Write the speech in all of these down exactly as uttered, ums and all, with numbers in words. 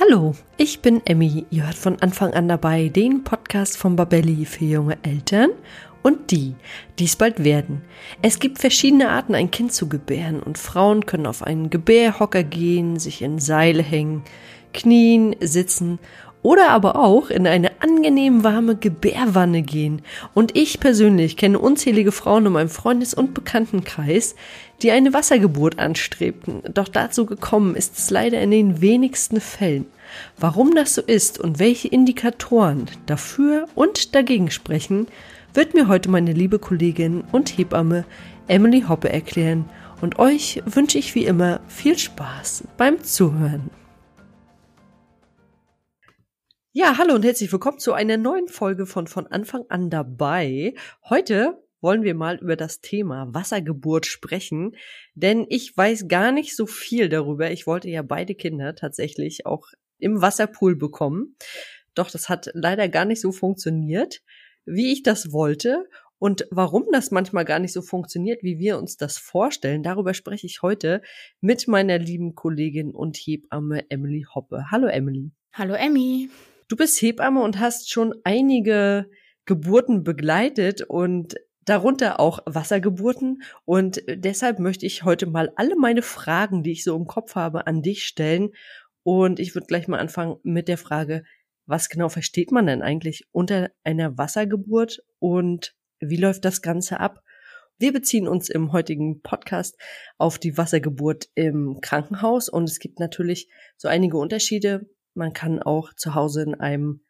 Hallo, ich bin Emmy. Ihr hört von Anfang an dabei den Podcast von Babelli für junge Eltern und die, die es bald werden. Es gibt verschiedene Arten, ein Kind zu gebären und Frauen können auf einen Gebärhocker gehen, sich in Seile hängen, knien, sitzen oder aber auch in eine angenehm warme Gebärwanne gehen. Und ich persönlich kenne unzählige Frauen in meinem Freundes- und Bekanntenkreis, die eine Wassergeburt anstrebten. Doch dazu gekommen ist es leider in den wenigsten Fällen. Warum das so ist und welche Indikatoren dafür und dagegen sprechen, wird mir heute meine liebe Kollegin und Hebamme Emely Hoppe erklären. Und euch wünsche ich wie immer viel Spaß beim Zuhören. Ja, hallo und herzlich willkommen zu einer neuen Folge von Von Anfang an dabei. Heute wollen wir mal über das Thema Wassergeburt sprechen, denn ich weiß gar nicht so viel darüber. Ich wollte ja beide Kinder tatsächlich auch im Wasserpool bekommen, doch das hat leider gar nicht so funktioniert, wie ich das wollte. Und warum das manchmal gar nicht so funktioniert, wie wir uns das vorstellen, darüber spreche ich heute mit meiner lieben Kollegin und Hebamme Emely Hoppe. Hallo Emely. Hallo Emmy. Du bist Hebamme und hast schon einige Geburten begleitet und darunter auch Wassergeburten. Und deshalb möchte ich heute mal alle meine Fragen, die ich so im Kopf habe, an dich stellen. Und ich würde gleich mal anfangen mit der Frage, was genau versteht man denn eigentlich unter einer Wassergeburt und wie läuft das Ganze ab? Wir beziehen uns im heutigen Podcast auf die Wassergeburt im Krankenhaus und es gibt natürlich so einige Unterschiede. Man kann auch zu Hause in einem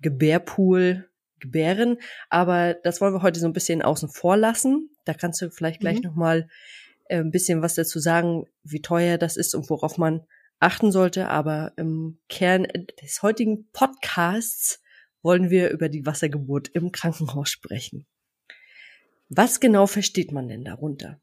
Gebärpool gebären, aber das wollen wir heute so ein bisschen außen vor lassen. Da kannst du vielleicht gleich mhm. nochmal ein bisschen was dazu sagen, wie teuer das ist und worauf man achten sollte. Aber im Kern des heutigen Podcasts wollen wir über die Wassergeburt im Krankenhaus sprechen. Was genau versteht man denn darunter?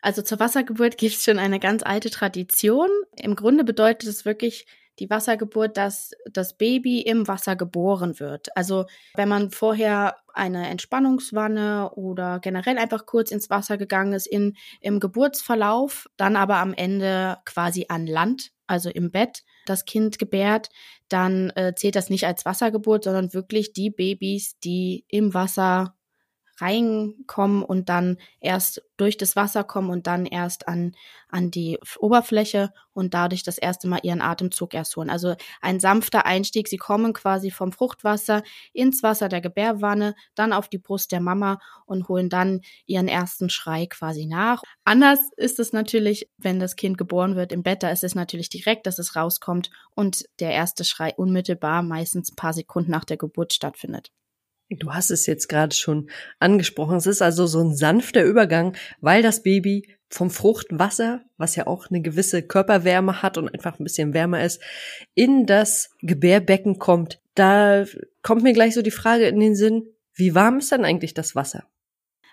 Also zur Wassergeburt gibt es schon eine ganz alte Tradition. Im Grunde bedeutet es wirklich die Wassergeburt, dass das Baby im Wasser geboren wird. Also wenn man vorher eine Entspannungswanne oder generell einfach kurz ins Wasser gegangen ist in, im Geburtsverlauf, dann aber am Ende quasi an Land, also im Bett, das Kind gebärt, dann äh, zählt das nicht als Wassergeburt, sondern wirklich die Babys, die im Wasser reinkommen und dann erst durch das Wasser kommen und dann erst an, an die Oberfläche und dadurch das erste Mal ihren Atemzug erst holen. Also ein sanfter Einstieg. Sie kommen quasi vom Fruchtwasser ins Wasser der Gebärwanne, dann auf die Brust der Mama und holen dann ihren ersten Schrei quasi nach. Anders ist es natürlich, wenn das Kind geboren wird im Bett, da ist es natürlich direkt, dass es rauskommt und der erste Schrei unmittelbar meistens ein paar Sekunden nach der Geburt stattfindet. Du hast es jetzt gerade schon angesprochen. Es ist also so ein sanfter Übergang, weil das Baby vom Fruchtwasser, was ja auch eine gewisse Körperwärme hat und einfach ein bisschen wärmer ist, in das Gebärbecken kommt. Da kommt mir gleich so die Frage in den Sinn, wie warm ist dann eigentlich das Wasser?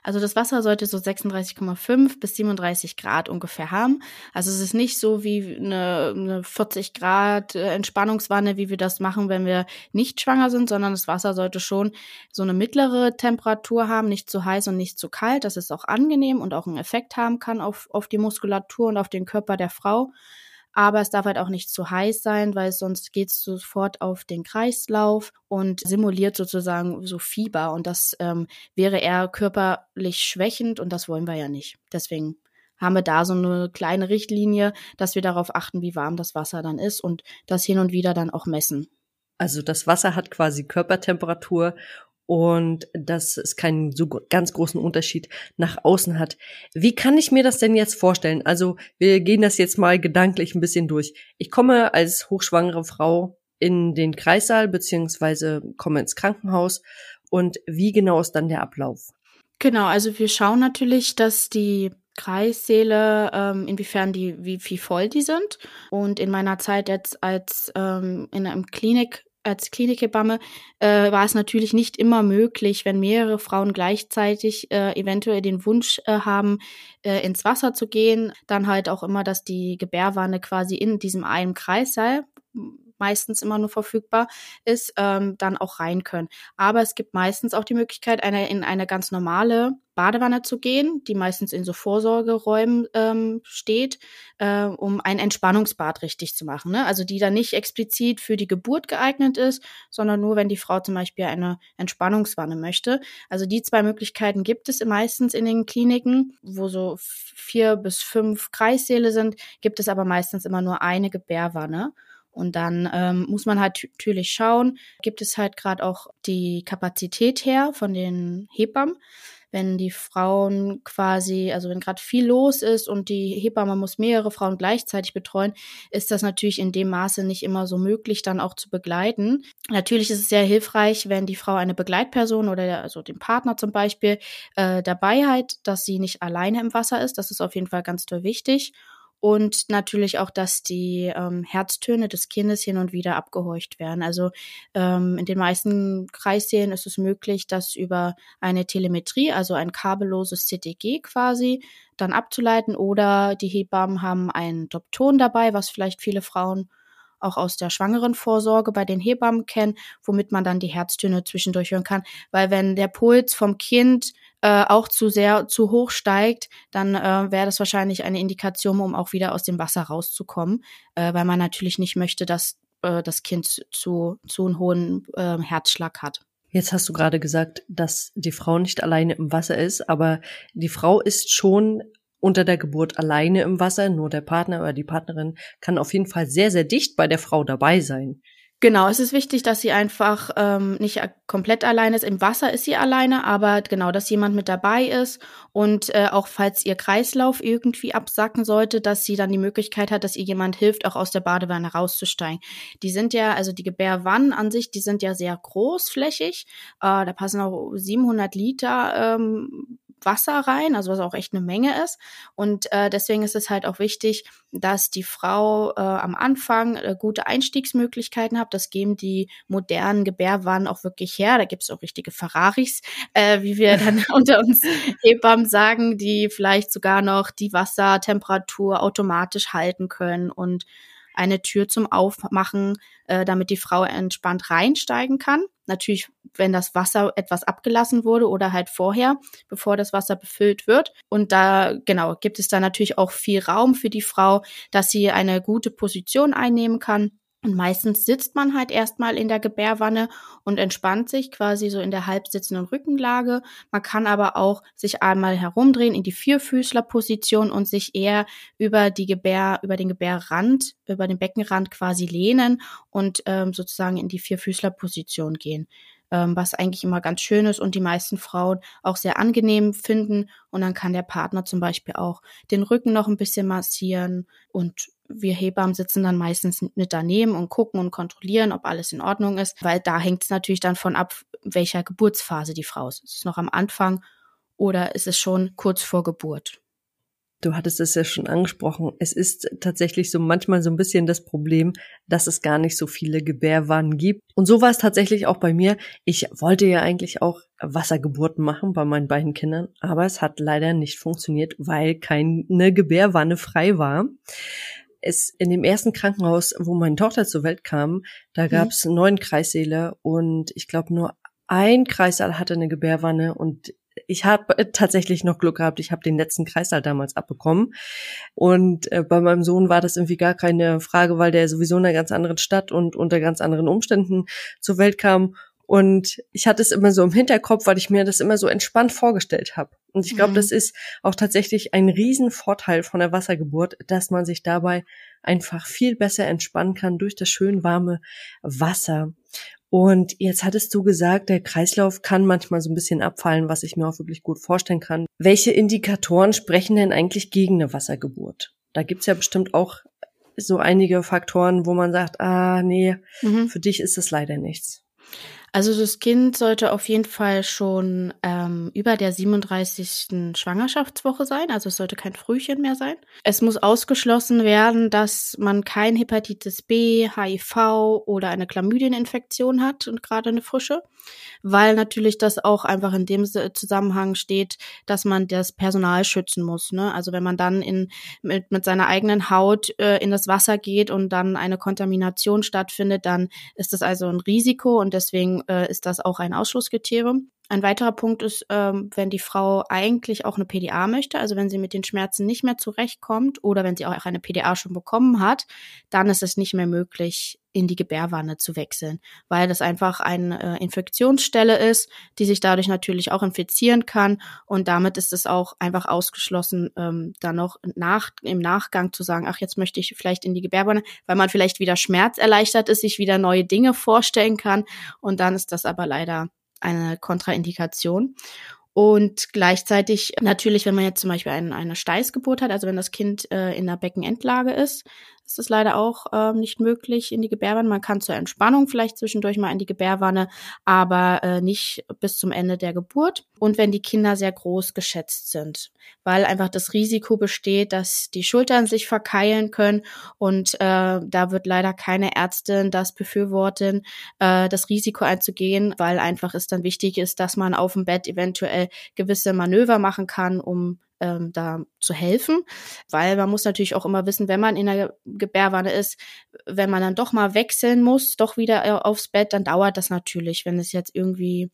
Also das Wasser sollte so sechsunddreißig Komma fünf bis siebenunddreißig Grad ungefähr haben. Also es ist nicht so wie eine, eine vierzig Grad Entspannungswanne, wie wir das machen, wenn wir nicht schwanger sind, sondern das Wasser sollte schon so eine mittlere Temperatur haben, nicht zu heiß und nicht zu kalt, dass es auch angenehm und auch einen Effekt haben kann auf, auf die Muskulatur und auf den Körper der Frau. Aber es darf halt auch nicht zu heiß sein, weil sonst geht es sofort auf den Kreislauf und simuliert sozusagen so Fieber. Und das ähm, wäre eher körperlich schwächend und das wollen wir ja nicht. Deswegen haben wir da so eine kleine Richtlinie, dass wir darauf achten, wie warm das Wasser dann ist und das hin und wieder dann auch messen. Also das Wasser hat quasi Körpertemperatur und dass es keinen so ganz großen Unterschied nach außen hat. Wie kann ich mir das denn jetzt vorstellen? Also wir gehen das jetzt mal gedanklich ein bisschen durch. Ich komme als hochschwangere Frau in den Kreissaal beziehungsweise komme ins Krankenhaus. Und wie genau ist dann der Ablauf? Genau, also wir schauen natürlich, dass die Kreissäle, ähm, inwiefern die, wie, wie voll die sind. Und in meiner Zeit jetzt als ähm, in einem Klinik Als Klinikhebamme äh, war es natürlich nicht immer möglich, wenn mehrere Frauen gleichzeitig äh, eventuell den Wunsch äh, haben, äh, ins Wasser zu gehen, dann halt auch immer, dass die Gebärwanne quasi in diesem einen Kreissaal meistens immer nur verfügbar ist, ähm, dann auch rein können. Aber es gibt meistens auch die Möglichkeit, eine, in eine ganz normale Badewanne zu gehen, die meistens in so Vorsorgeräumen ähm, steht, äh, um ein Entspannungsbad richtig zu machen, ne? Also die dann nicht explizit für die Geburt geeignet ist, sondern nur, wenn die Frau zum Beispiel eine Entspannungswanne möchte. Also die zwei Möglichkeiten gibt es meistens in den Kliniken, wo so vier bis fünf Kreissäle sind, gibt es aber meistens immer nur eine Gebärwanne. Und dann ähm, muss man halt natürlich schauen, gibt es halt gerade auch die Kapazität her von den Hebammen. Wenn die Frauen quasi, also wenn gerade viel los ist und die Hebamme muss mehrere Frauen gleichzeitig betreuen, ist das natürlich in dem Maße nicht immer so möglich, dann auch zu begleiten. Natürlich ist es sehr hilfreich, wenn die Frau eine Begleitperson oder der, also den Partner zum Beispiel äh, dabei hat, dass sie nicht alleine im Wasser ist. Das ist auf jeden Fall ganz toll wichtig. Und natürlich auch, dass die ähm, Herztöne des Kindes hin und wieder abgehorcht werden. Also ähm, in den meisten Kreissälen ist es möglich, das über eine Telemetrie, also ein kabelloses C T G quasi, dann abzuleiten. Oder die Hebammen haben einen Dopton dabei, was vielleicht viele Frauen auch aus der Schwangerenvorsorge bei den Hebammen kennen, womit man dann die Herztöne zwischendurch hören kann. Weil wenn der Puls vom Kind Äh, auch zu sehr, zu hoch steigt, dann äh, wäre das wahrscheinlich eine Indikation, um auch wieder aus dem Wasser rauszukommen, äh, weil man natürlich nicht möchte, dass äh, das Kind zu, zu einen hohen äh, Herzschlag hat. Jetzt hast du gerade gesagt, dass die Frau nicht alleine im Wasser ist, aber die Frau ist schon unter der Geburt alleine im Wasser, nur der Partner oder die Partnerin kann auf jeden Fall sehr, sehr dicht bei der Frau dabei sein. Genau, es ist wichtig, dass sie einfach ähm, nicht komplett alleine ist. Im Wasser ist sie alleine, aber genau, dass jemand mit dabei ist und äh, auch falls ihr Kreislauf irgendwie absacken sollte, dass sie dann die Möglichkeit hat, dass ihr jemand hilft, auch aus der Badewanne rauszusteigen. Die sind ja, also die Gebärwannen an sich, die sind ja sehr großflächig. Äh, da passen auch siebenhundert Liter ähm, Wasser rein, also was auch echt eine Menge ist. Und äh, deswegen ist es halt auch wichtig, dass die Frau äh, am Anfang äh, gute Einstiegsmöglichkeiten hat. Das geben die modernen Gebärwannen auch wirklich her. Da gibt es auch richtige Ferraris, äh, wie wir dann unter uns Hebammen sagen, die vielleicht sogar noch die Wassertemperatur automatisch halten können und eine Tür zum Aufmachen, äh, damit die Frau entspannt reinsteigen kann. Natürlich, wenn das Wasser etwas abgelassen wurde oder halt vorher, bevor das Wasser befüllt wird. Und da, genau, gibt es da natürlich auch viel Raum für die Frau, dass sie eine gute Position einnehmen kann. Und meistens sitzt man halt erstmal in der Gebärwanne und entspannt sich quasi so in der halbsitzenden Rückenlage. Man kann aber auch sich einmal herumdrehen in die Vierfüßlerposition und sich eher über die Gebär, über den Gebärrand, über den Beckenrand quasi lehnen und ähm, sozusagen in die Vierfüßlerposition gehen. Ähm, was eigentlich immer ganz schön ist und die meisten Frauen auch sehr angenehm finden. Und dann kann der Partner zum Beispiel auch den Rücken noch ein bisschen massieren und wir Hebammen sitzen dann meistens mit daneben und gucken und kontrollieren, ob alles in Ordnung ist, weil da hängt es natürlich dann von ab, welcher Geburtsphase die Frau ist. Ist es noch am Anfang oder ist es schon kurz vor Geburt? Du hattest es ja schon angesprochen. Es ist tatsächlich so manchmal so ein bisschen das Problem, dass es gar nicht so viele Gebärwannen gibt. Und so war es tatsächlich auch bei mir. Ich wollte ja eigentlich auch Wassergeburten machen bei meinen beiden Kindern, aber es hat leider nicht funktioniert, weil keine Gebärwanne frei war. Es in dem ersten Krankenhaus, wo meine Tochter zur Welt kam, da gab es mhm. neun Kreissäle und ich glaube nur ein Kreissaal hatte eine Gebärwanne und ich habe tatsächlich noch Glück gehabt, ich habe den letzten Kreissaal damals abbekommen und äh, bei meinem Sohn war das irgendwie gar keine Frage, weil der sowieso in einer ganz anderen Stadt und unter ganz anderen Umständen zur Welt kam. Und ich hatte es immer so im Hinterkopf, weil ich mir das immer so entspannt vorgestellt habe. Und ich glaube, mhm. das ist auch tatsächlich ein Riesenvorteil von der Wassergeburt, dass man sich dabei einfach viel besser entspannen kann durch das schön warme Wasser. Und jetzt hattest du gesagt, der Kreislauf kann manchmal so ein bisschen abfallen, was ich mir auch wirklich gut vorstellen kann. Welche Indikatoren sprechen denn eigentlich gegen eine Wassergeburt? Da gibt's ja bestimmt auch so einige Faktoren, wo man sagt, ah nee, mhm. für dich ist das leider nichts. Also das Kind sollte auf jeden Fall schon ähm, über der siebenunddreißigsten Schwangerschaftswoche sein. Also es sollte kein Frühchen mehr sein. Es muss ausgeschlossen werden, dass man kein Hepatitis B, H I V oder eine Chlamydieninfektion hat und gerade eine frische, weil natürlich das auch einfach in dem Zusammenhang steht, dass man das Personal schützen muss, ne? Also wenn man dann in, mit, mit seiner eigenen Haut äh, in das Wasser geht und dann eine Kontamination stattfindet, dann ist das also ein Risiko und deswegen äh, ist das auch ein Ausschlusskriterium. Ein weiterer Punkt ist, ähm, wenn die Frau eigentlich auch eine P D A möchte, also wenn sie mit den Schmerzen nicht mehr zurechtkommt oder wenn sie auch eine P D A schon bekommen hat, dann ist es nicht mehr möglich, in die Gebärwanne zu wechseln, weil das einfach eine äh, Infektionsstelle ist, die sich dadurch natürlich auch infizieren kann und damit ist es auch einfach ausgeschlossen, ähm, dann noch nach, im Nachgang zu sagen, ach, jetzt möchte ich vielleicht in die Gebärwanne, weil man vielleicht wieder schmerzerleichtert ist, sich wieder neue Dinge vorstellen kann und dann ist das aber leider eine Kontraindikation. Und gleichzeitig natürlich, wenn man jetzt zum Beispiel ein, eine Steißgeburt hat, also wenn das Kind äh, in der Beckenendlage ist, ist es leider auch äh, nicht möglich in die Gebärwanne. Man kann zur Entspannung vielleicht zwischendurch mal in die Gebärwanne, aber äh, nicht bis zum Ende der Geburt. Und wenn die Kinder sehr groß geschätzt sind, weil einfach das Risiko besteht, dass die Schultern sich verkeilen können und äh, da wird leider keine Ärztin das befürworten, äh, das Risiko einzugehen, weil einfach es dann wichtig ist, dass man auf dem Bett eventuell gewisse Manöver machen kann, um ähm, da zu helfen, weil man muss natürlich auch immer wissen, wenn man in der Gebärwanne ist, wenn man dann doch mal wechseln muss, doch wieder aufs Bett, dann dauert das natürlich, wenn es jetzt irgendwie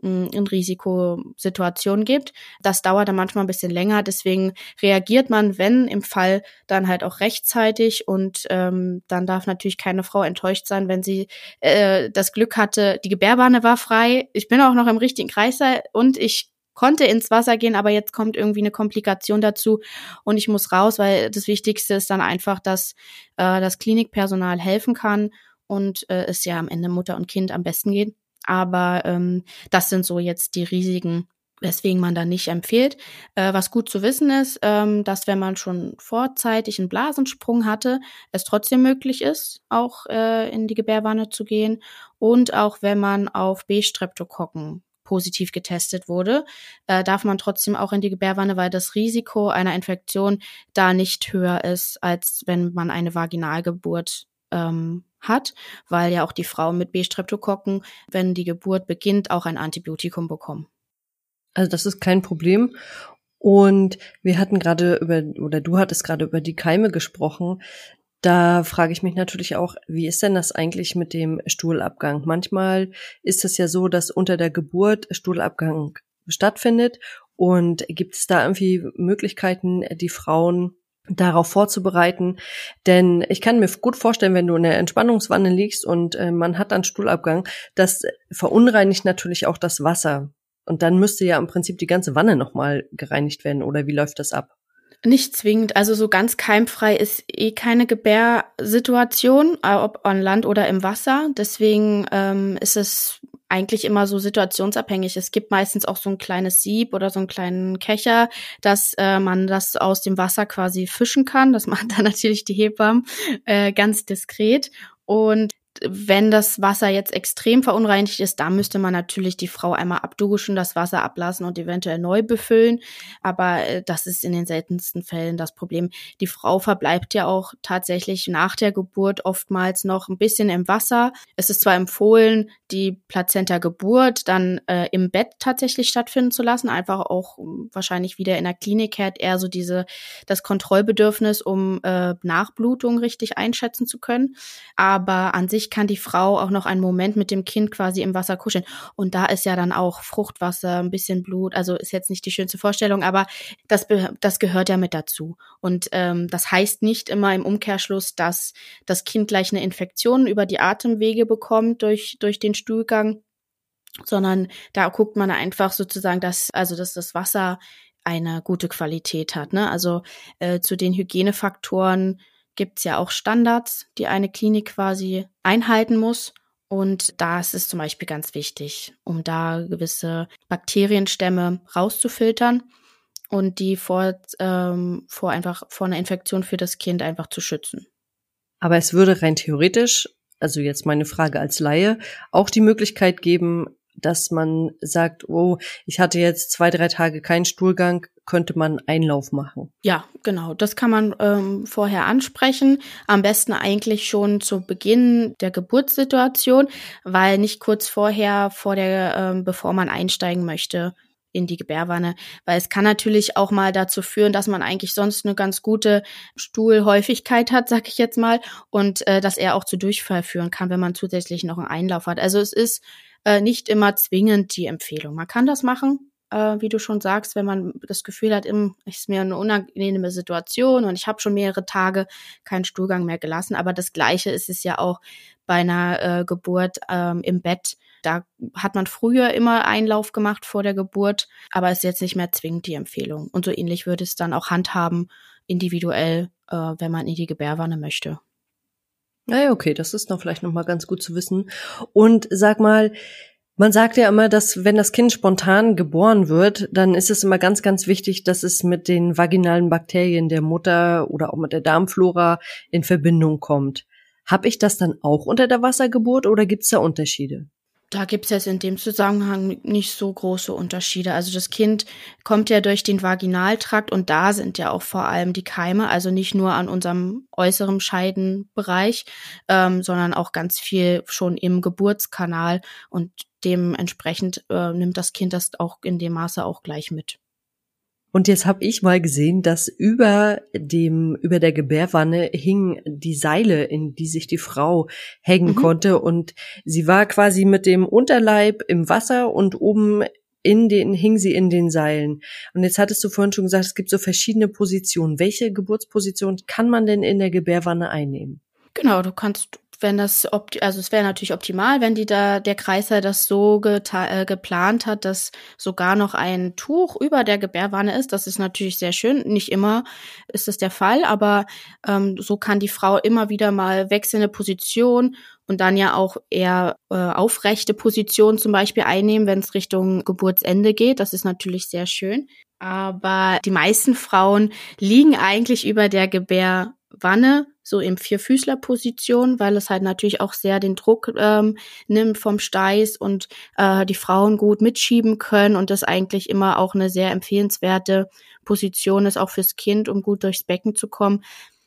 mh, in Risikosituationen gibt. Das dauert dann manchmal ein bisschen länger, deswegen reagiert man, wenn im Fall, dann halt auch rechtzeitig und ähm, dann darf natürlich keine Frau enttäuscht sein, wenn sie äh, das Glück hatte, die Gebärwanne war frei, ich bin auch noch im richtigen Kreißsaal und ich konnte ins Wasser gehen, aber jetzt kommt irgendwie eine Komplikation dazu und ich muss raus, weil das Wichtigste ist dann einfach, dass äh, das Klinikpersonal helfen kann und äh, es ja am Ende Mutter und Kind am besten geht. Aber ähm, das sind so jetzt die Risiken, weswegen man da nicht empfiehlt. Äh, was gut zu wissen ist, ähm, dass wenn man schon vorzeitig einen Blasensprung hatte, es trotzdem möglich ist, auch äh, in die Gebärwanne zu gehen und auch wenn man auf B-Streptokokken positiv getestet wurde, äh, darf man trotzdem auch in die Gebärwanne, weil das Risiko einer Infektion da nicht höher ist, als wenn man eine Vaginalgeburt ähm, hat, weil ja auch die Frauen mit B-Streptokokken, wenn die Geburt beginnt, auch ein Antibiotikum bekommen. Also das ist kein Problem. Und wir hatten gerade über, oder du hattest gerade über die Keime gesprochen. Da frage ich mich natürlich auch, wie ist denn das eigentlich mit dem Stuhlabgang? Manchmal ist es ja so, dass unter der Geburt Stuhlabgang stattfindet und gibt es da irgendwie Möglichkeiten, die Frauen darauf vorzubereiten? Denn ich kann mir gut vorstellen, wenn du in der Entspannungswanne liegst und man hat dann Stuhlabgang, das verunreinigt natürlich auch das Wasser. Und dann müsste ja im Prinzip die ganze Wanne nochmal gereinigt werden oder wie läuft das ab? Nicht zwingend, also so ganz keimfrei ist eh keine Gebärsituation, ob an Land oder im Wasser. Deswegen ähm, ist es eigentlich immer so situationsabhängig. Es gibt meistens auch so ein kleines Sieb oder so einen kleinen Kescher, dass äh, man das aus dem Wasser quasi fischen kann. Das machen dann natürlich die Hebammen äh, ganz diskret. Und wenn das Wasser jetzt extrem verunreinigt ist, dann müsste man natürlich die Frau einmal abduschen, das Wasser ablassen und eventuell neu befüllen. Aber das ist in den seltensten Fällen das Problem. Die Frau verbleibt ja auch tatsächlich nach der Geburt oftmals noch ein bisschen im Wasser. Es ist zwar empfohlen, die Plazenta-Geburt dann äh, im Bett tatsächlich stattfinden zu lassen, einfach auch wahrscheinlich wieder in der Klinik hat eher so diese das Kontrollbedürfnis, um äh, Nachblutung richtig einschätzen zu können. Aber an sich kann die Frau auch noch einen Moment mit dem Kind quasi im Wasser kuscheln. Und da ist ja dann auch Fruchtwasser, ein bisschen Blut, also ist jetzt nicht die schönste Vorstellung, aber das, das gehört ja mit dazu. Und ähm, das heißt nicht immer im Umkehrschluss, dass das Kind gleich eine Infektion über die Atemwege bekommt durch, durch den Stuhlgang, sondern da guckt man einfach sozusagen, dass, also dass das Wasser eine gute Qualität hat, ne? Also äh, zu den Hygienefaktoren gibt es ja auch Standards, die eine Klinik quasi einhalten muss. Und das ist zum Beispiel ganz wichtig, um da gewisse Bakterienstämme rauszufiltern und die vor, ähm, vor, einfach, vor einer Infektion für das Kind einfach zu schützen. Aber es würde rein theoretisch also jetzt meine Frage als Laie, auch die Möglichkeit geben, dass man sagt, oh, ich hatte jetzt zwei, drei Tage keinen Stuhlgang, könnte man Einlauf machen? Ja, genau. Das kann man ähm, vorher ansprechen. Am besten eigentlich schon zu Beginn der Geburtssituation, weil nicht kurz vorher, vor der, ähm, bevor man einsteigen möchte in die Gebärwanne, weil es kann natürlich auch mal dazu führen, dass man eigentlich sonst eine ganz gute Stuhlhäufigkeit hat, sag ich jetzt mal, und äh, dass er auch zu Durchfall führen kann, wenn man zusätzlich noch einen Einlauf hat. Also es ist äh, nicht immer zwingend die Empfehlung. Man kann das machen, äh, wie du schon sagst, wenn man das Gefühl hat, im, ist mir eine unangenehme Situation und ich habe schon mehrere Tage keinen Stuhlgang mehr gelassen, aber das Gleiche ist es ja auch bei einer äh, Geburt ähm, im Bett. Da hat man früher immer Einlauf gemacht vor der Geburt, aber ist jetzt nicht mehr zwingend die Empfehlung. Und so ähnlich würde es dann auch handhaben, individuell, äh, wenn man in die Gebärwanne möchte. Ja, okay, das ist noch vielleicht nochmal ganz gut zu wissen. Und sag mal, man sagt ja immer, dass wenn das Kind spontan geboren wird, dann ist es immer ganz, ganz wichtig, dass es mit den vaginalen Bakterien der Mutter oder auch mit der Darmflora in Verbindung kommt. Habe ich das dann auch unter der Wassergeburt oder gibt es da Unterschiede? Da gibt es jetzt in dem Zusammenhang nicht so große Unterschiede. Also das Kind kommt ja durch den Vaginaltrakt und da sind ja auch vor allem die Keime, also nicht nur an unserem äußeren Scheidenbereich, ähm, sondern auch ganz viel schon im Geburtskanal und dementsprechend äh, nimmt das Kind das auch in dem Maße auch gleich mit. Und jetzt habe ich mal gesehen, dass über dem über der Gebärwanne hingen die Seile, in die sich die Frau hängen mhm. konnte. Und sie war quasi mit dem Unterleib im Wasser und oben in den hing sie in den Seilen. Und jetzt hattest du vorhin schon gesagt, es gibt so verschiedene Positionen. Welche Geburtsposition kann man denn in der Gebärwanne einnehmen? Genau, du kannst, wenn das opt- also es wäre natürlich optimal, wenn die da der Kreißsaal das so geta- äh, geplant hat, dass sogar noch ein Tuch über der Gebärwanne ist. Das ist natürlich sehr schön. Nicht immer ist das der Fall, aber ähm, so kann die Frau immer wieder mal wechselnde Position und dann ja auch eher äh, aufrechte Position zum Beispiel einnehmen, wenn es Richtung Geburtsende geht. Das ist natürlich sehr schön. Aber die meisten Frauen liegen eigentlich über der Gebärwanne Wanne, so im Vierfüßlerposition, weil es halt natürlich auch sehr den Druck ähm, nimmt vom Steiß und äh, die Frauen gut mitschieben können und das eigentlich immer auch eine sehr empfehlenswerte Position ist, auch fürs Kind, um gut durchs Becken zu kommen.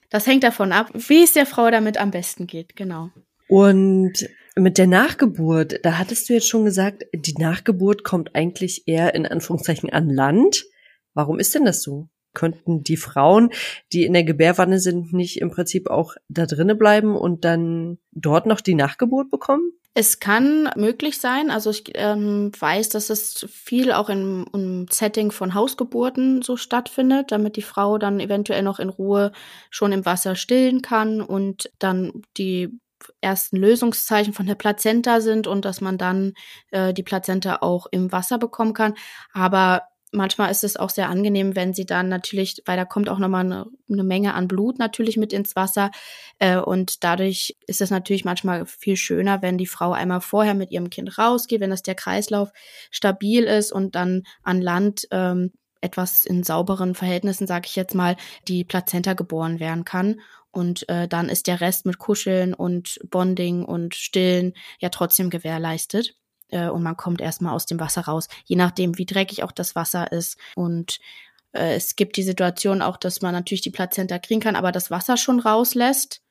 Das hängt davon ab, wie es der Frau damit am besten geht, genau. Und mit der Nachgeburt, da hattest du jetzt schon gesagt, die Nachgeburt kommt eigentlich eher in Anführungszeichen an Land. Warum ist denn das so? Könnten die Frauen, die in der Gebärwanne sind, nicht im Prinzip auch da drinne bleiben und dann dort noch die Nachgeburt bekommen? Es kann möglich sein. Also ich ähm, weiß, dass es viel auch im, im Setting von Hausgeburten so stattfindet, damit die Frau dann eventuell noch in Ruhe schon im Wasser stillen kann und dann die ersten Lösungszeichen von der Plazenta sind und dass man dann äh, die Plazenta auch im Wasser bekommen kann. Aber manchmal ist es auch sehr angenehm, wenn sie dann natürlich, weil da kommt auch nochmal eine, eine Menge an Blut natürlich mit ins Wasser äh, und dadurch ist es natürlich manchmal viel schöner, wenn die Frau einmal vorher mit ihrem Kind rausgeht, wenn das der Kreislauf stabil ist und dann an Land ähm, etwas in sauberen Verhältnissen, sage ich jetzt mal, die Plazenta geboren werden kann und äh, dann ist der Rest mit Kuscheln und Bonding und Stillen ja trotzdem gewährleistet. Und man kommt erstmal aus dem Wasser raus, je nachdem, wie dreckig auch das Wasser ist. Und äh, es gibt die Situation auch, dass man natürlich die Plazenta kriegen kann, aber das Wasser schon rauslässt,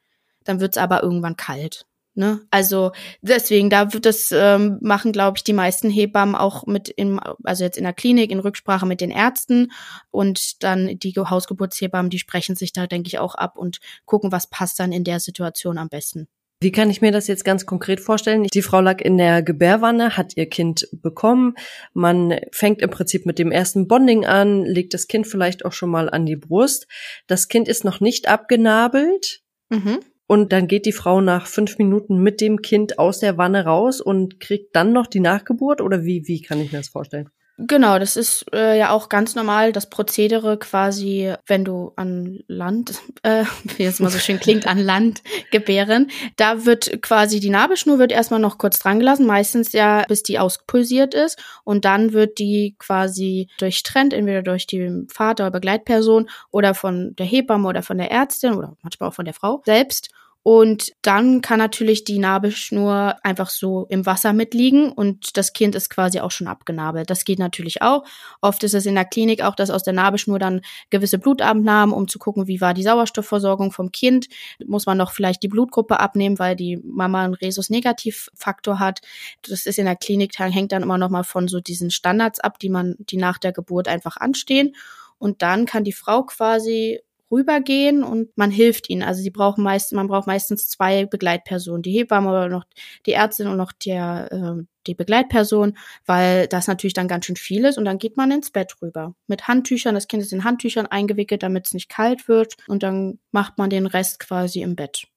dann wird es aber irgendwann kalt. Ne? Also deswegen, da wird das ähm, machen, glaube ich, die meisten Hebammen auch mit im, also jetzt in der Klinik, in Rücksprache mit den Ärzten und dann die Hausgeburtshebammen, die sprechen sich da, denke ich, auch ab und gucken, was passt dann in der Situation am besten. Wie kann ich mir das jetzt ganz konkret vorstellen? Die Frau lag in der Gebärwanne, hat ihr Kind bekommen. Man fängt im Prinzip mit dem ersten Bonding an, legt das Kind vielleicht auch schon mal an die Brust. Das Kind ist noch nicht abgenabelt. Mhm. Und dann geht die Frau nach fünf Minuten mit dem Kind aus der Wanne raus und kriegt dann noch die Nachgeburt? Oder wie, wie kann ich mir das vorstellen? Genau, das ist äh, ja auch ganz normal, das Prozedere quasi, wenn du an Land, äh, wie es mal so schön klingt, an Land gebären, da wird quasi die Nabelschnur wird erstmal noch kurz dran gelassen, meistens ja, bis die auspulsiert ist und dann wird die quasi durchtrennt, entweder durch den Vater oder Begleitperson oder von der Hebamme oder von der Ärztin oder manchmal auch von der Frau selbst. Und dann kann natürlich die Nabelschnur einfach so im Wasser mitliegen und das Kind ist quasi auch schon abgenabelt. Das geht natürlich auch. Oft ist es in der Klinik auch, dass aus der Nabelschnur dann gewisse Blutabnahmen, um zu gucken, wie war die Sauerstoffversorgung vom Kind. Muss man noch vielleicht die Blutgruppe abnehmen, weil die Mama einen Rhesus-Negativ-Faktor hat. Das ist in der Klinik, hängt dann immer noch mal von so diesen Standards ab, die man, die nach der Geburt einfach anstehen. Und dann kann die Frau quasi rübergehen und man hilft ihnen. Also sie brauchen meist, man braucht meistens zwei Begleitpersonen, die Hebamme oder noch die Ärztin und noch der, äh, die Begleitperson, weil das natürlich dann ganz schön viel ist und dann geht man ins Bett rüber. Mit Handtüchern, das Kind ist in Handtüchern eingewickelt, damit es nicht kalt wird und dann macht man den Rest quasi im Bett.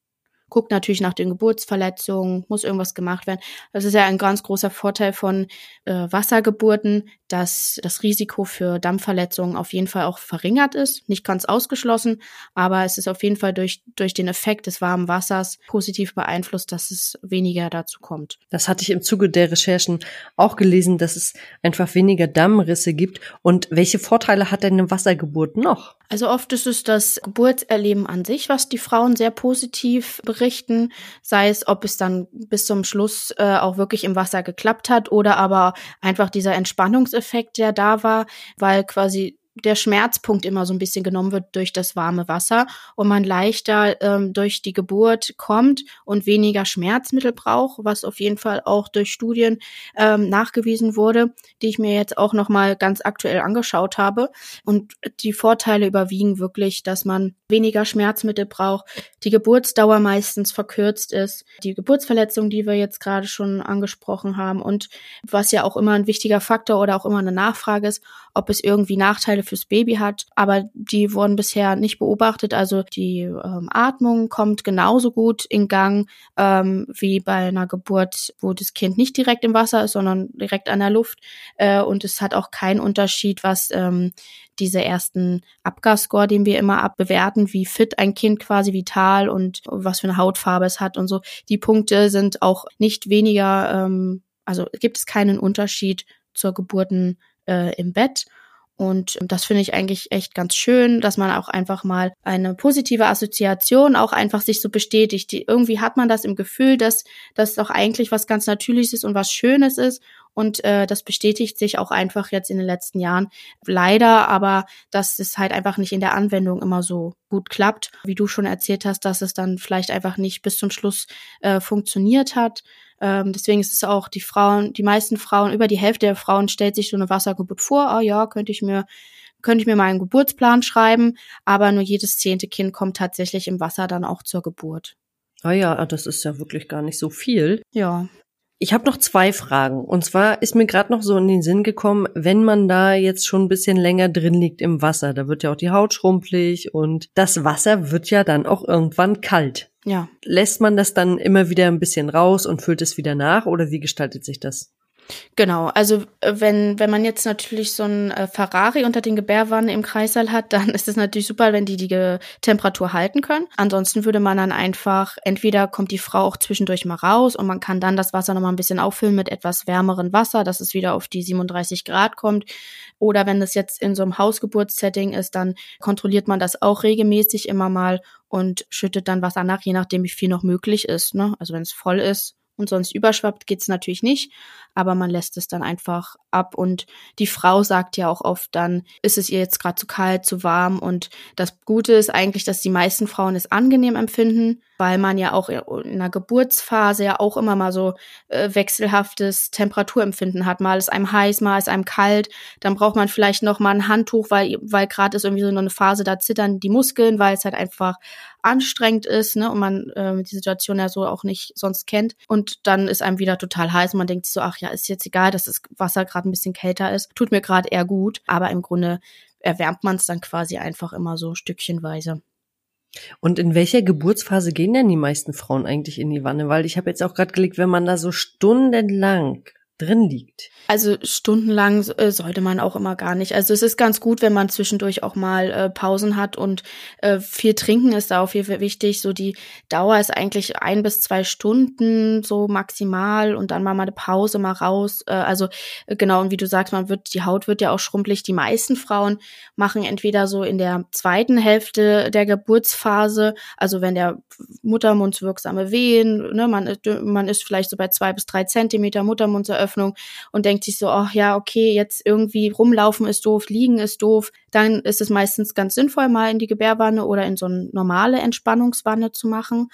Guckt natürlich nach den Geburtsverletzungen, muss irgendwas gemacht werden. Das ist ja ein ganz großer Vorteil von äh, Wassergeburten, dass das Risiko für Dampfverletzungen auf jeden Fall auch verringert ist. Nicht ganz ausgeschlossen, aber es ist auf jeden Fall durch durch den Effekt des warmen Wassers positiv beeinflusst, dass es weniger dazu kommt. Das hatte ich im Zuge der Recherchen auch gelesen, dass es einfach weniger Dammrisse gibt. Und welche Vorteile hat denn eine Wassergeburt noch? Also oft ist es das Geburtserleben an sich, was die Frauen sehr positiv berichten, sei es, ob es dann bis zum Schluss äh, auch wirklich im Wasser geklappt hat oder aber einfach dieser Entspannungseffekt, der da war, weil quasi der Schmerzpunkt immer so ein bisschen genommen wird durch das warme Wasser und man leichter ähm, durch die Geburt kommt und weniger Schmerzmittel braucht, was auf jeden Fall auch durch Studien ähm, nachgewiesen wurde, die ich mir jetzt auch nochmal ganz aktuell angeschaut habe. Und die Vorteile überwiegen wirklich, dass man weniger Schmerzmittel braucht, die Geburtsdauer meistens verkürzt ist, die Geburtsverletzung, die wir jetzt gerade schon angesprochen haben und was ja auch immer ein wichtiger Faktor oder auch immer eine Nachfrage ist, ob es irgendwie Nachteile fürs Baby hat, aber die wurden bisher nicht beobachtet. Also die ähm, Atmung kommt genauso gut in Gang ähm, wie bei einer Geburt, wo das Kind nicht direkt im Wasser ist, sondern direkt an der Luft. Äh, und es hat auch keinen Unterschied, was ähm, diese ersten Abgasscore, den wir immer abbewerten, wie fit ein Kind quasi vital und was für eine Hautfarbe es hat und so. Die Punkte sind auch nicht weniger, ähm, also gibt es keinen Unterschied zur Geburten äh, im Bett. Und das finde ich eigentlich echt ganz schön, dass man auch einfach mal eine positive Assoziation auch einfach sich so bestätigt. Die, irgendwie hat man das im Gefühl, dass das doch eigentlich was ganz Natürliches ist und was Schönes ist. Und äh, das bestätigt sich auch einfach jetzt in den letzten Jahren. Leider, aber dass es halt einfach nicht in der Anwendung immer so gut klappt. Wie du schon erzählt hast, dass es dann vielleicht einfach nicht bis zum Schluss äh, funktioniert hat. Deswegen ist es auch die Frauen, die meisten Frauen, über die Hälfte der Frauen stellt sich so eine Wassergeburt vor. Oh ja, könnte ich mir, könnte ich mir mal einen Geburtsplan schreiben. Aber nur jedes zehnte Kind kommt tatsächlich im Wasser dann auch zur Geburt. Ah ja, das ist ja wirklich gar nicht so viel. Ja. Ich habe noch zwei Fragen. Und zwar ist mir gerade noch so in den Sinn gekommen, wenn man da jetzt schon ein bisschen länger drin liegt im Wasser, da wird ja auch die Haut schrumpelig und das Wasser wird ja dann auch irgendwann kalt. Ja. Lässt man das dann immer wieder ein bisschen raus und füllt es wieder nach oder wie gestaltet sich das? Genau, also wenn wenn man jetzt natürlich so ein Ferrari unter den Gebärwannen im Kreißsaal hat, dann ist es natürlich super, wenn die die Temperatur halten können. Ansonsten würde man dann einfach, entweder kommt die Frau auch zwischendurch mal raus und man kann dann das Wasser nochmal ein bisschen auffüllen mit etwas wärmerem Wasser, dass es wieder auf die siebenunddreißig Grad kommt. Oder wenn das jetzt in so einem Hausgeburtssetting ist, dann kontrolliert man das auch regelmäßig immer mal und schüttet dann Wasser nach, je nachdem wie viel noch möglich ist, ne? Also wenn es voll ist und sonst überschwappt, geht's natürlich nicht, aber man lässt es dann einfach ab und die Frau sagt ja auch oft dann, ist es ihr jetzt gerade zu kalt, zu warm und das Gute ist eigentlich, dass die meisten Frauen es angenehm empfinden, weil man ja auch in einer Geburtsphase ja auch immer mal so äh, wechselhaftes Temperaturempfinden hat, mal ist einem heiß, mal ist einem kalt, dann braucht man vielleicht noch mal ein Handtuch, weil weil gerade ist irgendwie so eine Phase, da zittern die Muskeln, weil es halt einfach anstrengend ist, ne, und man äh, die Situation ja so auch nicht sonst kennt und dann ist einem wieder total heiß und man denkt sich so, ach ja, ist jetzt egal, dass das Wasser gerade ein bisschen kälter ist, tut mir gerade eher gut, aber im Grunde erwärmt man es dann quasi einfach immer so stückchenweise. Und in welcher Geburtsphase gehen denn die meisten Frauen eigentlich in die Wanne? Weil ich habe jetzt auch gerade gelegt, wenn man da so stundenlang drin liegt. Also stundenlang äh, sollte man auch immer gar nicht. Also es ist ganz gut, wenn man zwischendurch auch mal äh, Pausen hat und äh, viel trinken ist da auch viel wichtig. So die Dauer ist eigentlich ein bis zwei Stunden so maximal und dann mal mal eine Pause, mal raus. Äh, also äh, genau, und wie du sagst, man wird, die Haut wird ja auch schrumpelig. Die meisten Frauen machen entweder so in der zweiten Hälfte der Geburtsphase, also wenn der Muttermund wirksame Wehen, ne, man, man ist vielleicht so bei zwei bis drei Zentimeter Muttermundseröffnung und denkt sich so, ach ja, okay, jetzt irgendwie rumlaufen ist doof, liegen ist doof, dann ist es meistens ganz sinnvoll, mal in die Gebärwanne oder in so eine normale Entspannungswanne zu machen.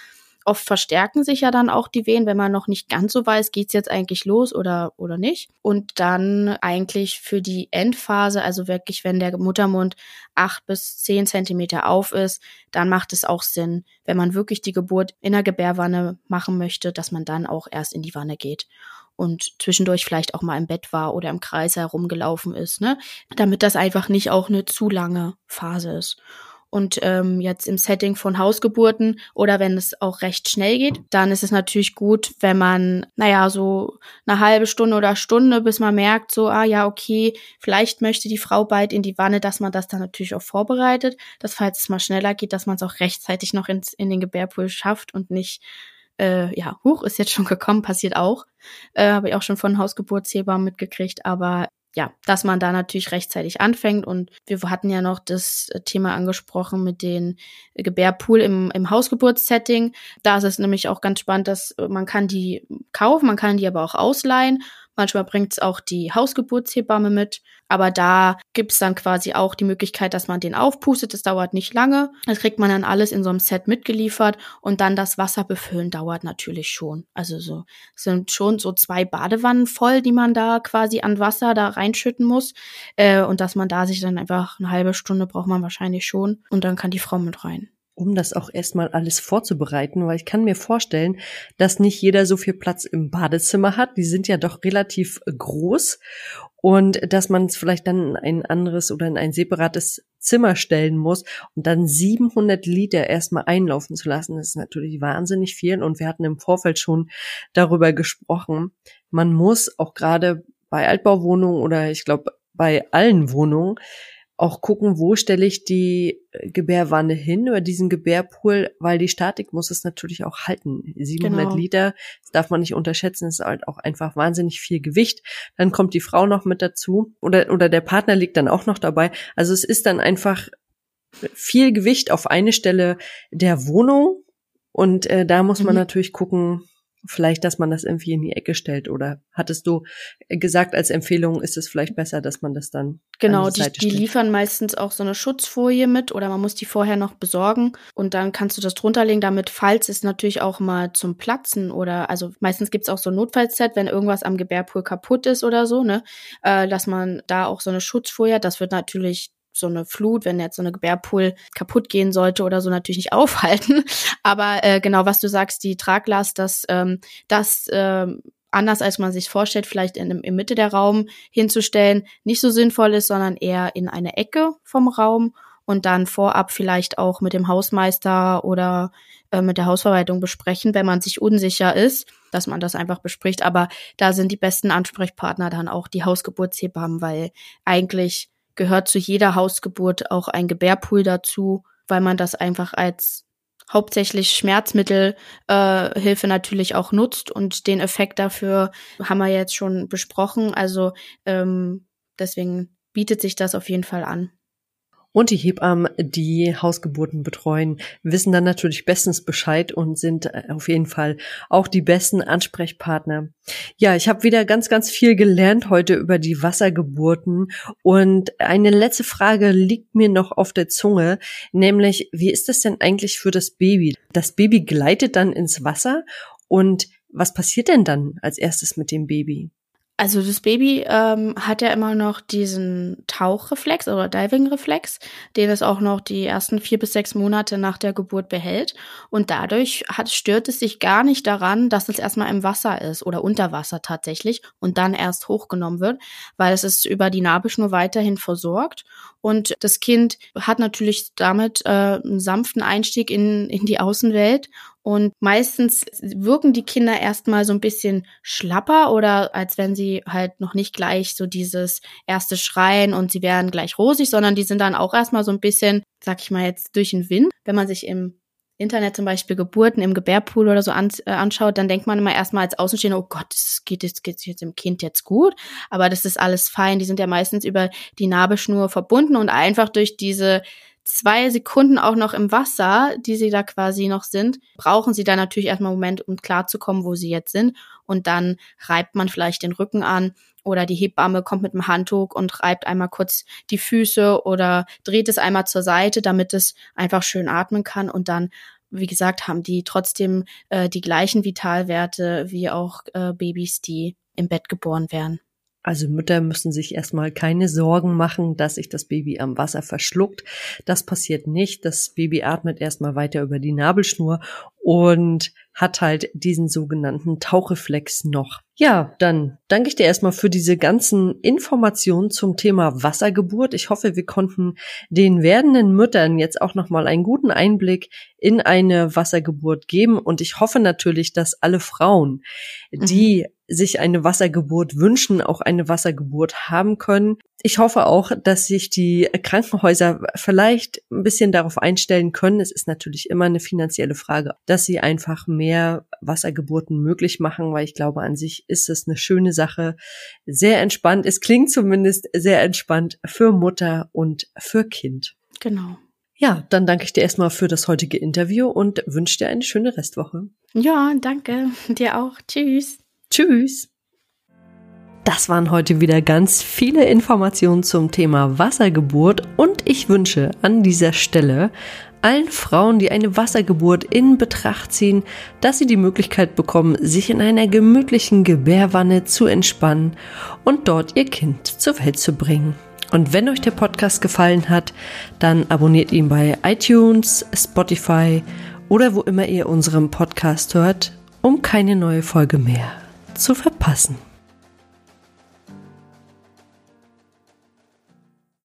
Oft verstärken sich ja dann auch die Wehen, wenn man noch nicht ganz so weiß, geht's jetzt eigentlich los oder oder nicht. Und dann eigentlich für die Endphase, also wirklich, wenn der Muttermund acht bis zehn Zentimeter auf ist, dann macht es auch Sinn, wenn man wirklich die Geburt in der Gebärwanne machen möchte, dass man dann auch erst in die Wanne geht und zwischendurch vielleicht auch mal im Bett war oder im Kreis herumgelaufen ist, ne, damit das einfach nicht auch eine zu lange Phase ist. Und ähm, jetzt im Setting von Hausgeburten oder wenn es auch recht schnell geht, dann ist es natürlich gut, wenn man, naja, so eine halbe Stunde oder Stunde, bis man merkt, so, ah ja, okay, vielleicht möchte die Frau bald in die Wanne, dass man das dann natürlich auch vorbereitet, dass falls es mal schneller geht, dass man es auch rechtzeitig noch ins, in den Gebärpool schafft und nicht Äh, ja, huch, ist jetzt schon gekommen, passiert auch. Äh, habe ich auch schon von Hausgeburtshebammen mitgekriegt, aber ja, dass man da natürlich rechtzeitig anfängt. Und wir hatten ja noch das Thema angesprochen mit den Gebärpool im, im Hausgeburtssetting. Da ist es nämlich auch ganz spannend, dass man kann die kaufen, man kann die aber auch ausleihen. Manchmal bringt es auch die Hausgeburtshebamme mit, aber da gibt es dann quasi auch die Möglichkeit, dass man den aufpustet. Das dauert nicht lange. Das kriegt man dann alles in so einem Set mitgeliefert und dann das Wasser befüllen dauert natürlich schon. Also so sind schon so zwei Badewannen voll, die man da quasi an Wasser da reinschütten muss äh, und dass man da sich dann einfach eine halbe Stunde braucht man wahrscheinlich schon und dann kann die Frau mit rein. Um das auch erstmal alles vorzubereiten, weil ich kann mir vorstellen, dass nicht jeder so viel Platz im Badezimmer hat. Die sind ja doch relativ groß und dass man es vielleicht dann in ein anderes oder in ein separates Zimmer stellen muss und dann siebenhundert Liter erstmal einlaufen zu lassen, das ist natürlich wahnsinnig viel und wir hatten im Vorfeld schon darüber gesprochen. Man muss auch gerade bei Altbauwohnungen oder ich glaube bei allen Wohnungen auch gucken, wo stelle ich die Gebärwanne hin oder diesen Gebärpool, weil die Statik muss es natürlich auch halten. siebenhundert genau. Liter, das darf man nicht unterschätzen, ist halt auch einfach wahnsinnig viel Gewicht. Dann kommt die Frau noch mit dazu oder oder der Partner liegt dann auch noch dabei. Also es ist dann einfach viel Gewicht auf eine Stelle der Wohnung und äh, da muss mhm. man natürlich gucken, vielleicht, dass man das irgendwie in die Ecke stellt oder hattest du gesagt, als Empfehlung ist es vielleicht besser, dass man das dann genau, an die Seite die, die liefern meistens auch so eine Schutzfolie mit oder man muss die vorher noch besorgen und dann kannst du das drunter legen, damit falls es natürlich auch mal zum Platzen oder also meistens gibt es auch so ein Notfallset, wenn irgendwas am Gebärpool kaputt ist oder so, ne, äh, dass man da auch so eine Schutzfolie hat, das wird natürlich so eine Flut, wenn jetzt so eine Gebärpool kaputt gehen sollte oder so, natürlich nicht aufhalten. Aber äh, genau, was du sagst, die Traglast, dass ähm, das ähm, anders, als man sich vorstellt, vielleicht in, in Mitte der Raum hinzustellen, nicht so sinnvoll ist, sondern eher in eine Ecke vom Raum und dann vorab vielleicht auch mit dem Hausmeister oder äh, mit der Hausverwaltung besprechen, wenn man sich unsicher ist, dass man das einfach bespricht. Aber da sind die besten Ansprechpartner dann auch die Hausgeburtshebammen, weil eigentlich gehört zu jeder Hausgeburt auch ein Gebärpool dazu, weil man das einfach als hauptsächlich Schmerzmittelhilfe äh, natürlich auch nutzt und den Effekt dafür haben wir jetzt schon besprochen. Also ähm, deswegen bietet sich das auf jeden Fall an. Und die Hebammen, die Hausgeburten betreuen, wissen dann natürlich bestens Bescheid und sind auf jeden Fall auch die besten Ansprechpartner. Ja, ich habe wieder ganz, ganz viel gelernt heute über die Wassergeburten. Und eine letzte Frage liegt mir noch auf der Zunge, nämlich, wie ist das denn eigentlich für das Baby? Das Baby gleitet dann ins Wasser und was passiert denn dann als erstes mit dem Baby? Also das Baby ähm, hat ja immer noch diesen Tauchreflex oder Diving-Reflex, den es auch noch die ersten vier bis sechs Monate nach der Geburt behält. Und dadurch hat, stört es sich gar nicht daran, dass es erstmal im Wasser ist oder unter Wasser tatsächlich und dann erst hochgenommen wird, weil es ist über die Nabelschnur weiterhin versorgt. Und das Kind hat natürlich damit äh, einen sanften Einstieg in, in die Außenwelt. Und meistens wirken die Kinder erstmal so ein bisschen schlapper oder als wenn sie halt noch nicht gleich so dieses erste Schreien und sie werden gleich rosig, sondern die sind dann auch erstmal so ein bisschen, sag ich mal jetzt, durch den Wind. Wenn man sich im Internet zum Beispiel Geburten im Gebärpool oder so an, äh, anschaut, dann denkt man immer erstmal als Außenstehender, oh Gott, das geht jetzt, geht's jetzt dem Kind jetzt gut, aber das ist alles fein, die sind ja meistens über die Nabelschnur verbunden und einfach durch diese zwei Sekunden auch noch im Wasser, die sie da quasi noch sind, brauchen sie dann natürlich erstmal einen Moment, um klarzukommen, wo sie jetzt sind, und dann reibt man vielleicht den Rücken an oder die Hebamme kommt mit dem Handtuch und reibt einmal kurz die Füße oder dreht es einmal zur Seite, damit es einfach schön atmen kann, und dann, wie gesagt, haben die trotzdem äh, die gleichen Vitalwerte wie auch äh, Babys, die im Bett geboren werden. Also Mütter müssen sich erstmal keine Sorgen machen, dass sich das Baby am Wasser verschluckt. Das passiert nicht. Das Baby atmet erstmal weiter über die Nabelschnur und hat halt diesen sogenannten Tauchreflex noch. Ja, dann danke ich dir erstmal für diese ganzen Informationen zum Thema Wassergeburt. Ich hoffe, wir konnten den werdenden Müttern jetzt auch nochmal einen guten Einblick in eine Wassergeburt geben. Und ich hoffe natürlich, dass alle Frauen, die mhm. sich eine Wassergeburt wünschen, auch eine Wassergeburt haben können. Ich hoffe auch, dass sich die Krankenhäuser vielleicht ein bisschen darauf einstellen können. Es ist natürlich immer eine finanzielle Frage, dass sie einfach mehr Wassergeburten möglich machen, weil ich glaube, an sich ist es eine schöne Sache. Sehr entspannt. Es klingt zumindest sehr entspannt für Mutter und für Kind. Genau. Ja, dann danke ich dir erstmal für das heutige Interview und wünsche dir eine schöne Restwoche. Ja, danke. Dir auch. Tschüss. Tschüss. Das waren heute wieder ganz viele Informationen zum Thema Wassergeburt, und ich wünsche an dieser Stelle allen Frauen, die eine Wassergeburt in Betracht ziehen, dass sie die Möglichkeit bekommen, sich in einer gemütlichen Gebärwanne zu entspannen und dort ihr Kind zur Welt zu bringen. Und wenn euch der Podcast gefallen hat, dann abonniert ihn bei iTunes, Spotify oder wo immer ihr unseren Podcast hört, um keine neue Folge mehr zu verpassen.